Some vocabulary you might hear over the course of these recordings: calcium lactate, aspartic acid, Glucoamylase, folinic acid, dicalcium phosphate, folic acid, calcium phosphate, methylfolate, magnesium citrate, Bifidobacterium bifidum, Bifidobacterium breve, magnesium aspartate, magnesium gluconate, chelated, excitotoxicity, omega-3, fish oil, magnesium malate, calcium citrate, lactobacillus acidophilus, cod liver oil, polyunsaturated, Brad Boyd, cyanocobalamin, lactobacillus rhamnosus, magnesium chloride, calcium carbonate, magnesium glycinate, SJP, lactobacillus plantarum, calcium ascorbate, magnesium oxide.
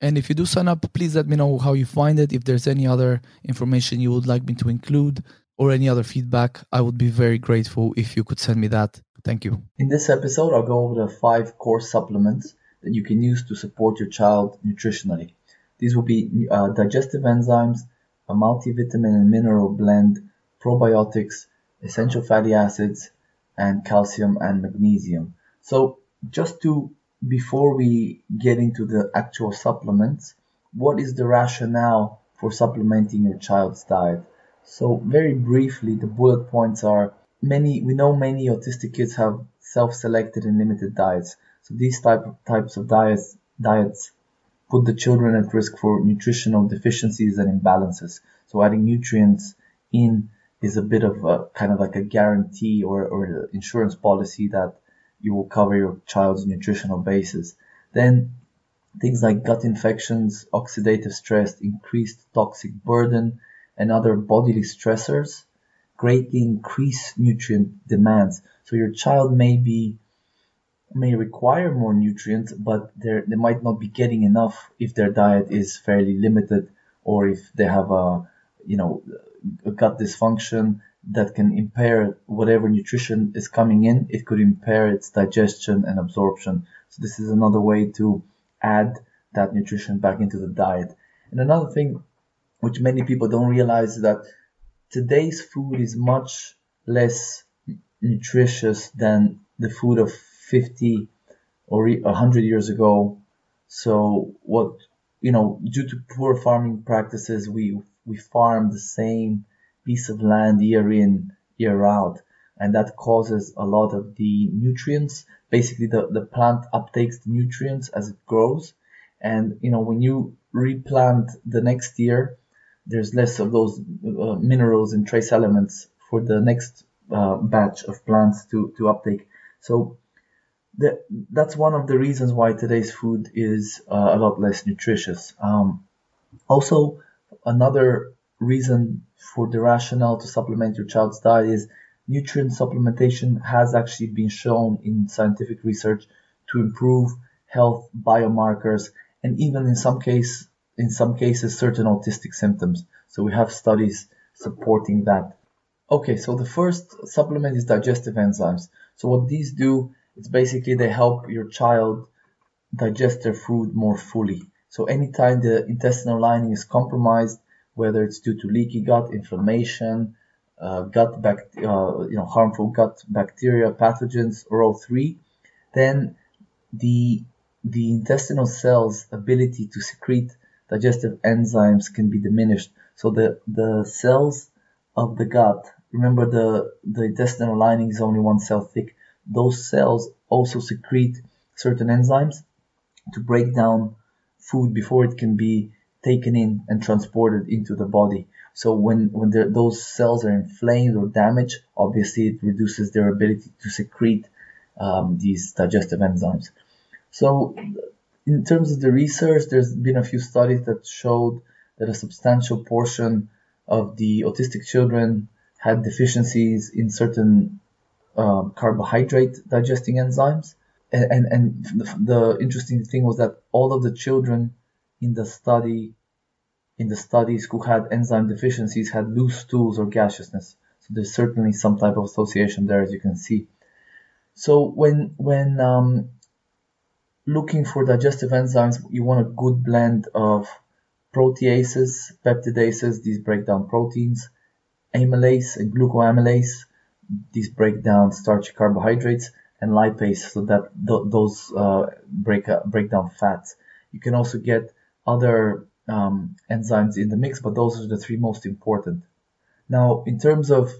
And if you do sign up, please let me know how you find it. If there's any other information you would like me to include or any other feedback, I would be very grateful if you could send me that. Thank you. In this episode, I'll go over the 5 core supplements that you can use to support your child nutritionally. These will be digestive enzymes, a multivitamin and mineral blend, probiotics, essential fatty acids, and calcium and magnesium. So before we get into the actual supplements, what is the rationale for supplementing your child's diet? So very briefly, the bullet points are many autistic kids have self-selected and limited diets. So these types of diets put the children at risk for nutritional deficiencies and imbalances. So adding nutrients in is a bit of a kind of like a guarantee or insurance policy that you will cover your child's nutritional basis. Then things like gut infections, oxidative stress, increased toxic burden, and other bodily stressors greatly increase nutrient demands. So your child may require more nutrients, but they might not be getting enough if their diet is fairly limited, or if they have a gut dysfunction that can impair whatever nutrition is coming in. It could impair its digestion and absorption. So this is another way to add that nutrition back into the diet. And another thing which many people don't realize is that today's food is much less nutritious than the food of 50 or 100 years ago. So due to poor farming practices, we farm the same piece of land year in, year out, and that causes a lot of the nutrients. Basically, the plant uptakes the nutrients as it grows, and when you replant the next year, there's less of those minerals and trace elements for the next batch of plants to uptake. So that's one of the reasons why today's food is a lot less nutritious. Also, another reason for the rationale to supplement your child's diet is nutrient supplementation has actually been shown in scientific research to improve health biomarkers and even in some cases certain autistic symptoms. So we have studies supporting that. Okay, so the first supplement is digestive enzymes. So what these do is basically they help your child digest their food more fully. So anytime the intestinal lining is compromised, whether it's due to leaky gut, inflammation, harmful gut bacteria, pathogens, or O3, then the intestinal cells' ability to secrete digestive enzymes can be diminished. So the cells of the gut, remember the intestinal lining is only one cell thick, those cells also secrete certain enzymes to break down food before it can be taken in and transported into the body. So when those cells are inflamed or damaged, obviously it reduces their ability to secrete these digestive enzymes. So in terms of the research, there's been a few studies that showed that a substantial portion of the autistic children have deficiencies in certain carbohydrate digesting enzymes. And the interesting thing was that all of the children in the studies who had enzyme deficiencies had loose stools or gaseousness. So there's certainly some type of association there, as you can see. So when looking for digestive enzymes, you want a good blend of proteases, peptidases, these break down proteins, amylase and glucoamylase, these break down starchy carbohydrates, and lipase, so that those break down fats. You can also get other enzymes in the mix, but those are the three most important. Now, in terms of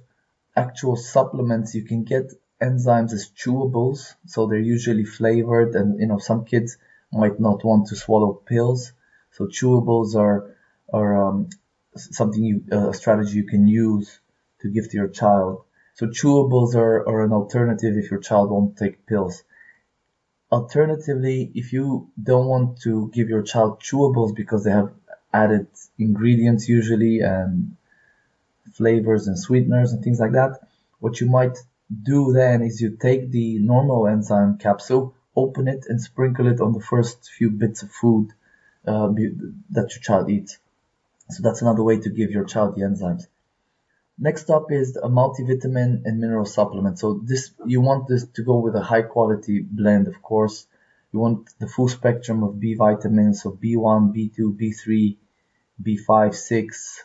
actual supplements, you can get enzymes as chewables, so they're usually flavored, and some kids might not want to swallow pills, so chewables are something a strategy you can use to give to your child. So chewables are an alternative if your child won't take pills. Alternatively, if you don't want to give your child chewables because they have added ingredients usually and flavors and sweeteners and things like that, what you might do then is you take the normal enzyme capsule, open it, and sprinkle it on the first few bits of food that your child eats. So that's another way to give your child the enzymes. Next up is a multivitamin and mineral supplement. So you want this to go with a high quality blend, of course. You want the full spectrum of B vitamins, so B1, B2, B3, B5, 6,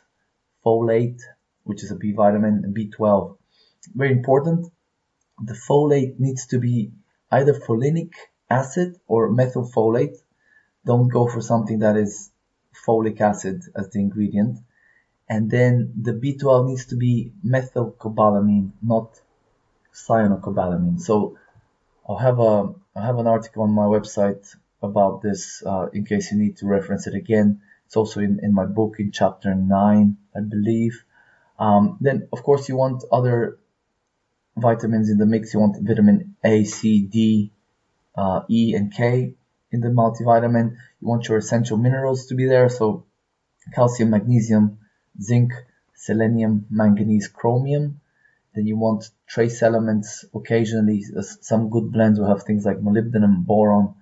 folate, which is a B vitamin, and B12. Very important, the folate needs to be either folinic acid or methylfolate. Don't go for something that is folic acid as the ingredient. And then the B12 needs to be methylcobalamin, not cyanocobalamin. So I'll have an article on my website about this in case you need to reference it again. It's also in my book in chapter 9, I believe. Then, of course, you want other vitamins in the mix. You want vitamin A, C, D, E, and K in the multivitamin. You want your essential minerals to be there, so calcium, magnesium, zinc, selenium, manganese, chromium. Then you want trace elements occasionally. Some good blends will have things like molybdenum, boron.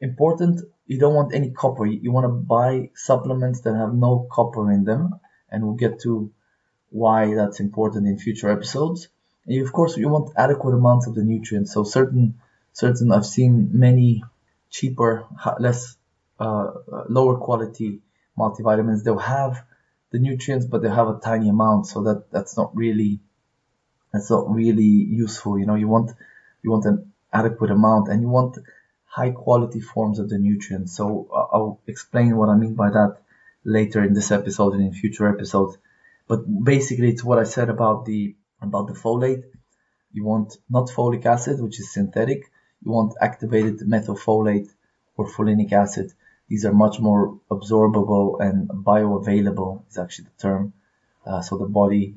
Important, you don't want any copper. You want to buy supplements that have no copper in them, and we'll get to why that's important in future episodes. And you, of course, you want adequate amounts of the nutrients. So certain I've seen many cheaper, less lower quality multivitamins. They'll have the nutrients, but they have a tiny amount, so that's not really useful. You want an adequate amount, and you want high quality forms of the nutrients. So I'll explain what I mean by that later in this episode and in future episodes. But basically, it's what I said about the folate. You want not folic acid, which is synthetic. You want activated methylfolate or folinic acid. These are much more absorbable and bioavailable, is actually the term. So the body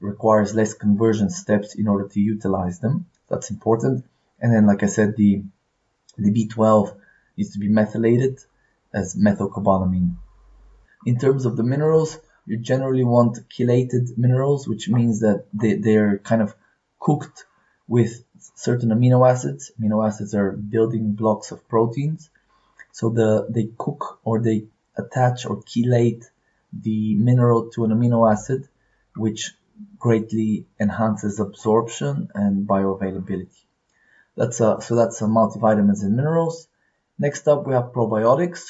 requires less conversion steps in order to utilize them. That's important. And then, like I said, the B12 needs to be methylated as methylcobalamin. In terms of the minerals, you generally want chelated minerals, which means that they're kind of cooked with certain amino acids. Amino acids are building blocks of proteins. So they cook or they attach or chelate the mineral to an amino acid, which greatly enhances absorption and bioavailability. That's multivitamins and minerals. Next up, we have probiotics.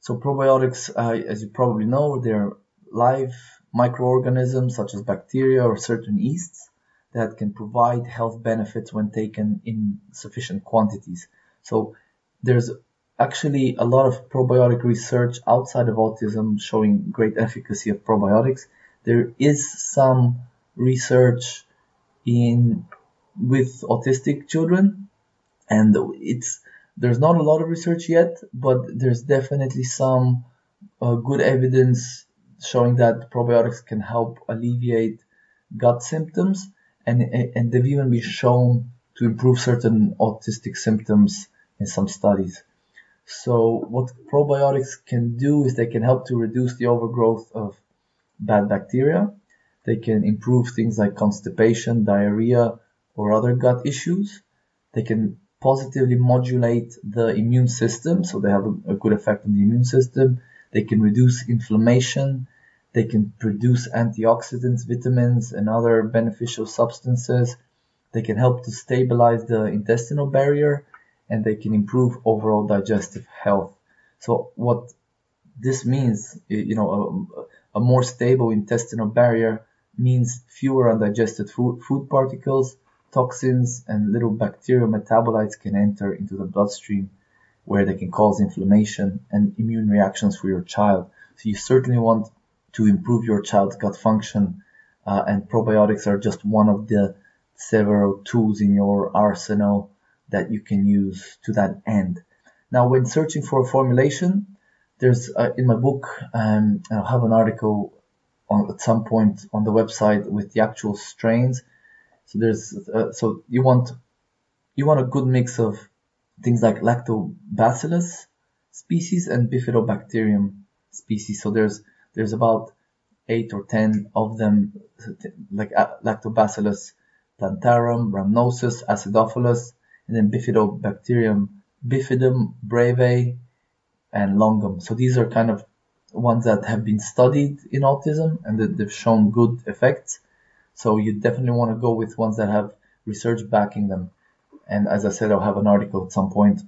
So probiotics, as you probably know, they're live microorganisms such as bacteria or certain yeasts that can provide health benefits when taken in sufficient quantities. So there's actually a lot of probiotic research outside of autism showing great efficacy of probiotics. There is some research with autistic children, and there's not a lot of research yet, but there's definitely some good evidence showing that probiotics can help alleviate gut symptoms, and they've even been shown to improve certain autistic symptoms in some studies. So what probiotics can do is they can help to reduce the overgrowth of bad bacteria. They can improve things like constipation, diarrhea, or other gut issues. They can positively modulate the immune system, so they have a good effect on the immune system. They can reduce inflammation. They can produce antioxidants, vitamins, and other beneficial substances. They can help to stabilize the intestinal barrier, and they can improve overall digestive health. So what this means, you know, a more stable intestinal barrier means fewer undigested food particles, toxins, and little bacterial metabolites can enter into the bloodstream, where they can cause inflammation and immune reactions for your child. So you certainly want to improve your child's gut function, and probiotics are just one of the several tools in your arsenal that you can use to that end. Now, when searching for a formulation, there's in my book, I'll have an article at some point on the website with the actual strains. So there's so you want a good mix of things like lactobacillus species and Bifidobacterium species. So there's about 8 or 10 of them, like Lactobacillus plantarum, Rhamnosus, Acidophilus, and then Bifidobacterium bifidum, breve, and longum. So these are kind of ones that have been studied in autism and that they've shown good effects. So you definitely want to go with ones that have research backing them. And as I said, I'll have an article at some point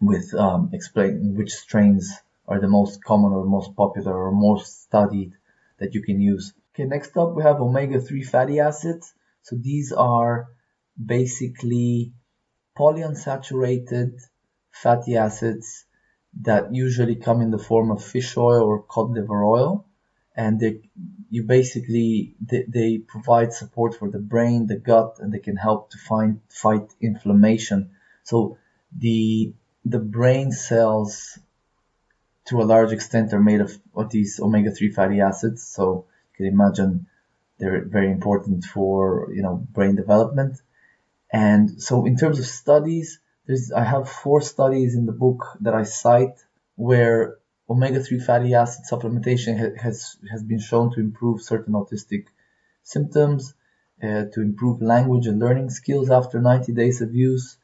with explaining which strains are the most common or most popular or most studied that you can use. Okay, next up we have omega-3 fatty acids. So these are basically polyunsaturated fatty acids that usually come in the form of fish oil or cod liver oil. And they provide support for the brain, the gut, and they can help to fight inflammation. So the brain cells, to a large extent, are made of these omega-3 fatty acids. So you can imagine they're very important for, you know, brain development. And so in terms of studies, I have 4 studies in the book that I cite where omega-3 fatty acid supplementation has been shown to improve certain autistic symptoms, to improve language and learning skills after 90 days of use,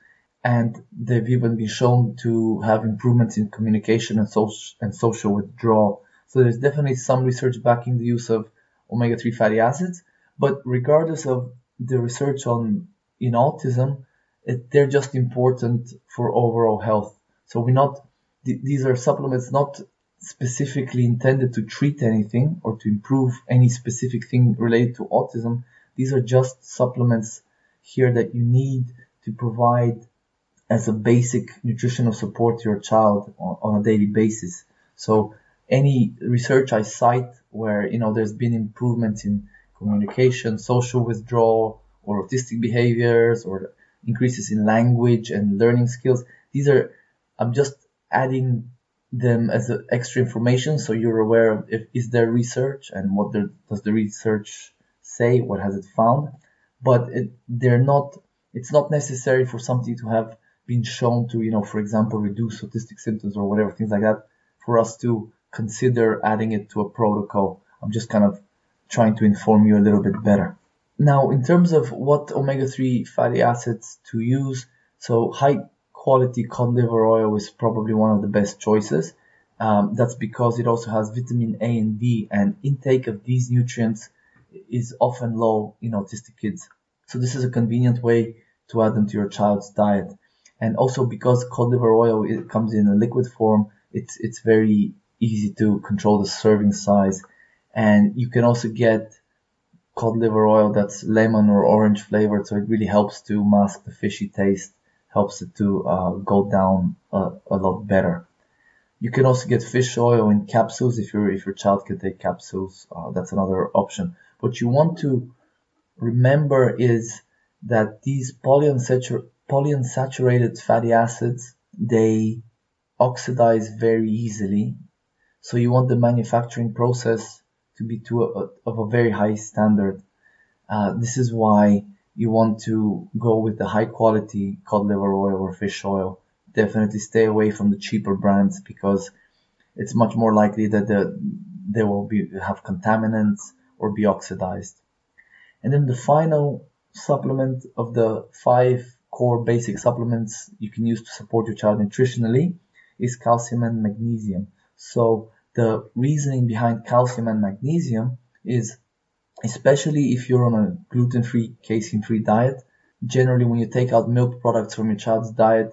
and they've even been shown to have improvements in communication and social withdrawal. So there's definitely some research backing the use of omega-3 fatty acids, but regardless of the research in autism, they're just important for overall health. So these are supplements not specifically intended to treat anything or to improve any specific thing related to autism. These are just supplements here that you need to provide as a basic nutritional support to your child on a daily basis. So any research I cite where, you know, there's been improvements in communication, social withdrawal, or autistic behaviors, or increases in language and learning skills, I'm just adding them as extra information, so you're aware of is there research and what does the research say, what has it found. But it's not necessary for something to have been shown to, you know, for example, reduce autistic symptoms or whatever, things like that, for us to consider adding it to a protocol. I'm just kind of trying to inform you a little bit better. Now, in terms of what omega-3 fatty acids to use, so high-quality cod liver oil is probably one of the best choices. That's because it also has vitamin A and D, and intake of these nutrients is often low in autistic kids. So this is a convenient way to add them to your child's diet. And also because cod liver oil, it comes in a liquid form, it's very easy to control the serving size. And you can also get cod liver oil that's lemon or orange flavored, so it really helps to mask the fishy taste, helps it to go down a lot better. You can also get fish oil in capsules if your child can take capsules. That's another option. What you want to remember is that these polyunsaturated fatty acids, they oxidize very easily, so you want the manufacturing process to be of a very high standard. This is why you want to go with the high quality cod liver oil or fish oil. Definitely stay away from the cheaper brands, because it's much more likely that they will have contaminants or be oxidized. And then the final supplement of the 5 core basic supplements you can use to support your child nutritionally is calcium and magnesium. So the reasoning behind calcium and magnesium is, especially if you're on a gluten-free, casein-free diet, generally when you take out milk products from your child's diet,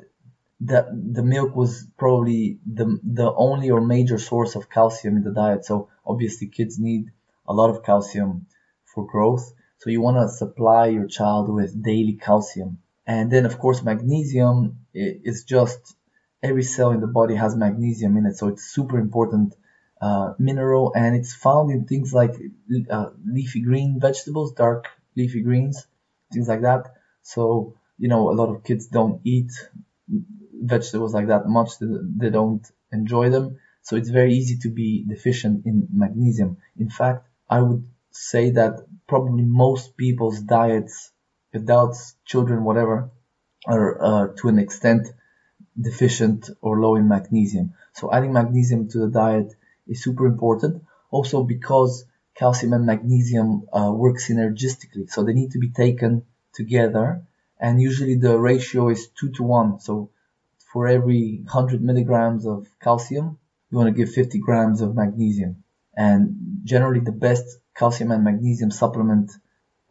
that the milk was probably the only or major source of calcium in the diet. So obviously kids need a lot of calcium for growth. So you want to supply your child with daily calcium. And then of course magnesium is just, every cell in the body has magnesium in it. So it's super important mineral, and it's found in things like leafy green vegetables, dark leafy greens, things like that. So, you know, a lot of kids don't eat vegetables like that much. They don't enjoy them. So it's very easy to be deficient in magnesium. In fact, I would say that probably most people's diets, adults, children, whatever, are to an extent deficient or low in magnesium. So adding magnesium to the diet is super important. Also because calcium and magnesium work synergistically. So they need to be taken together. And usually the ratio is 2 to 1. So for every 100 milligrams of calcium, you want to give 50 grams of magnesium. And generally the best calcium and magnesium supplement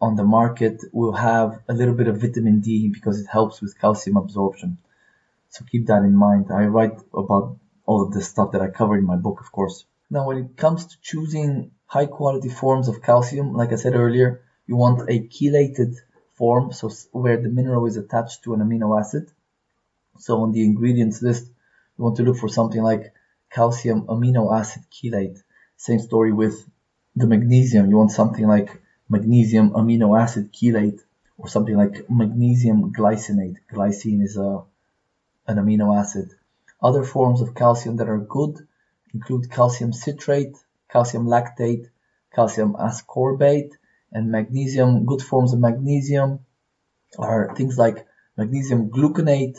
on the market will have a little bit of vitamin D because it helps with calcium absorption. So keep that in mind. I write about all of the stuff that I cover in my book, of course. Now, when it comes to choosing high quality forms of calcium, like I said earlier, you want a chelated form, so where the mineral is attached to an amino acid. So on the ingredients list, you want to look for something like calcium amino acid chelate. Same story with the magnesium. You want something like magnesium amino acid chelate or something like magnesium glycinate. Glycine is an amino acid. Other forms of calcium that are good include calcium citrate, calcium lactate, calcium ascorbate, and magnesium. Good forms of magnesium are things like magnesium gluconate,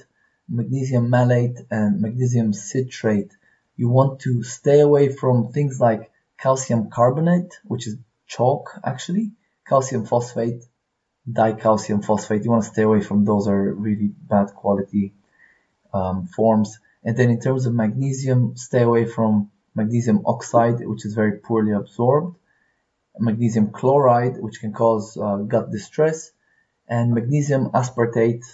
magnesium malate, and magnesium citrate. You want to stay away from things like calcium carbonate, which is chalk actually, calcium phosphate, dicalcium phosphate. You want to stay away from those, are really bad quality forms. And then in terms of magnesium, stay away from magnesium oxide, which is very poorly absorbed, magnesium chloride, which can cause gut distress, and magnesium aspartate.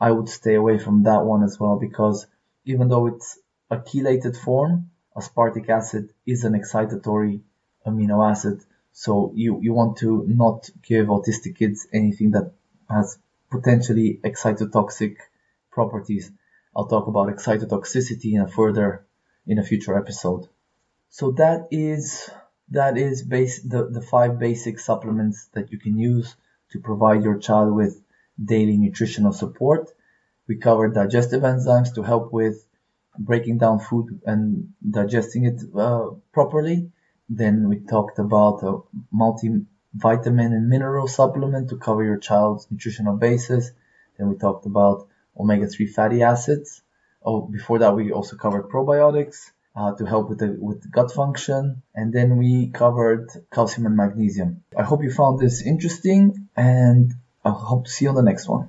I would stay away from that one as well, because even though it's a chelated form, aspartic acid is an excitatory amino acid. So you want to not give autistic kids anything that has potentially excitotoxic properties. I'll talk about excitotoxicity in a future episode. So that is the 5 basic supplements that you can use to provide your child with daily nutritional support. We covered digestive enzymes to help with breaking down food and digesting it properly. Then we talked about a multivitamin and mineral supplement to cover your child's nutritional basis. Then we talked about omega-3 fatty acids. Before that, we also covered probiotics to help with gut function. And then we covered calcium and magnesium. I hope you found this interesting, and I hope to see you on the next one.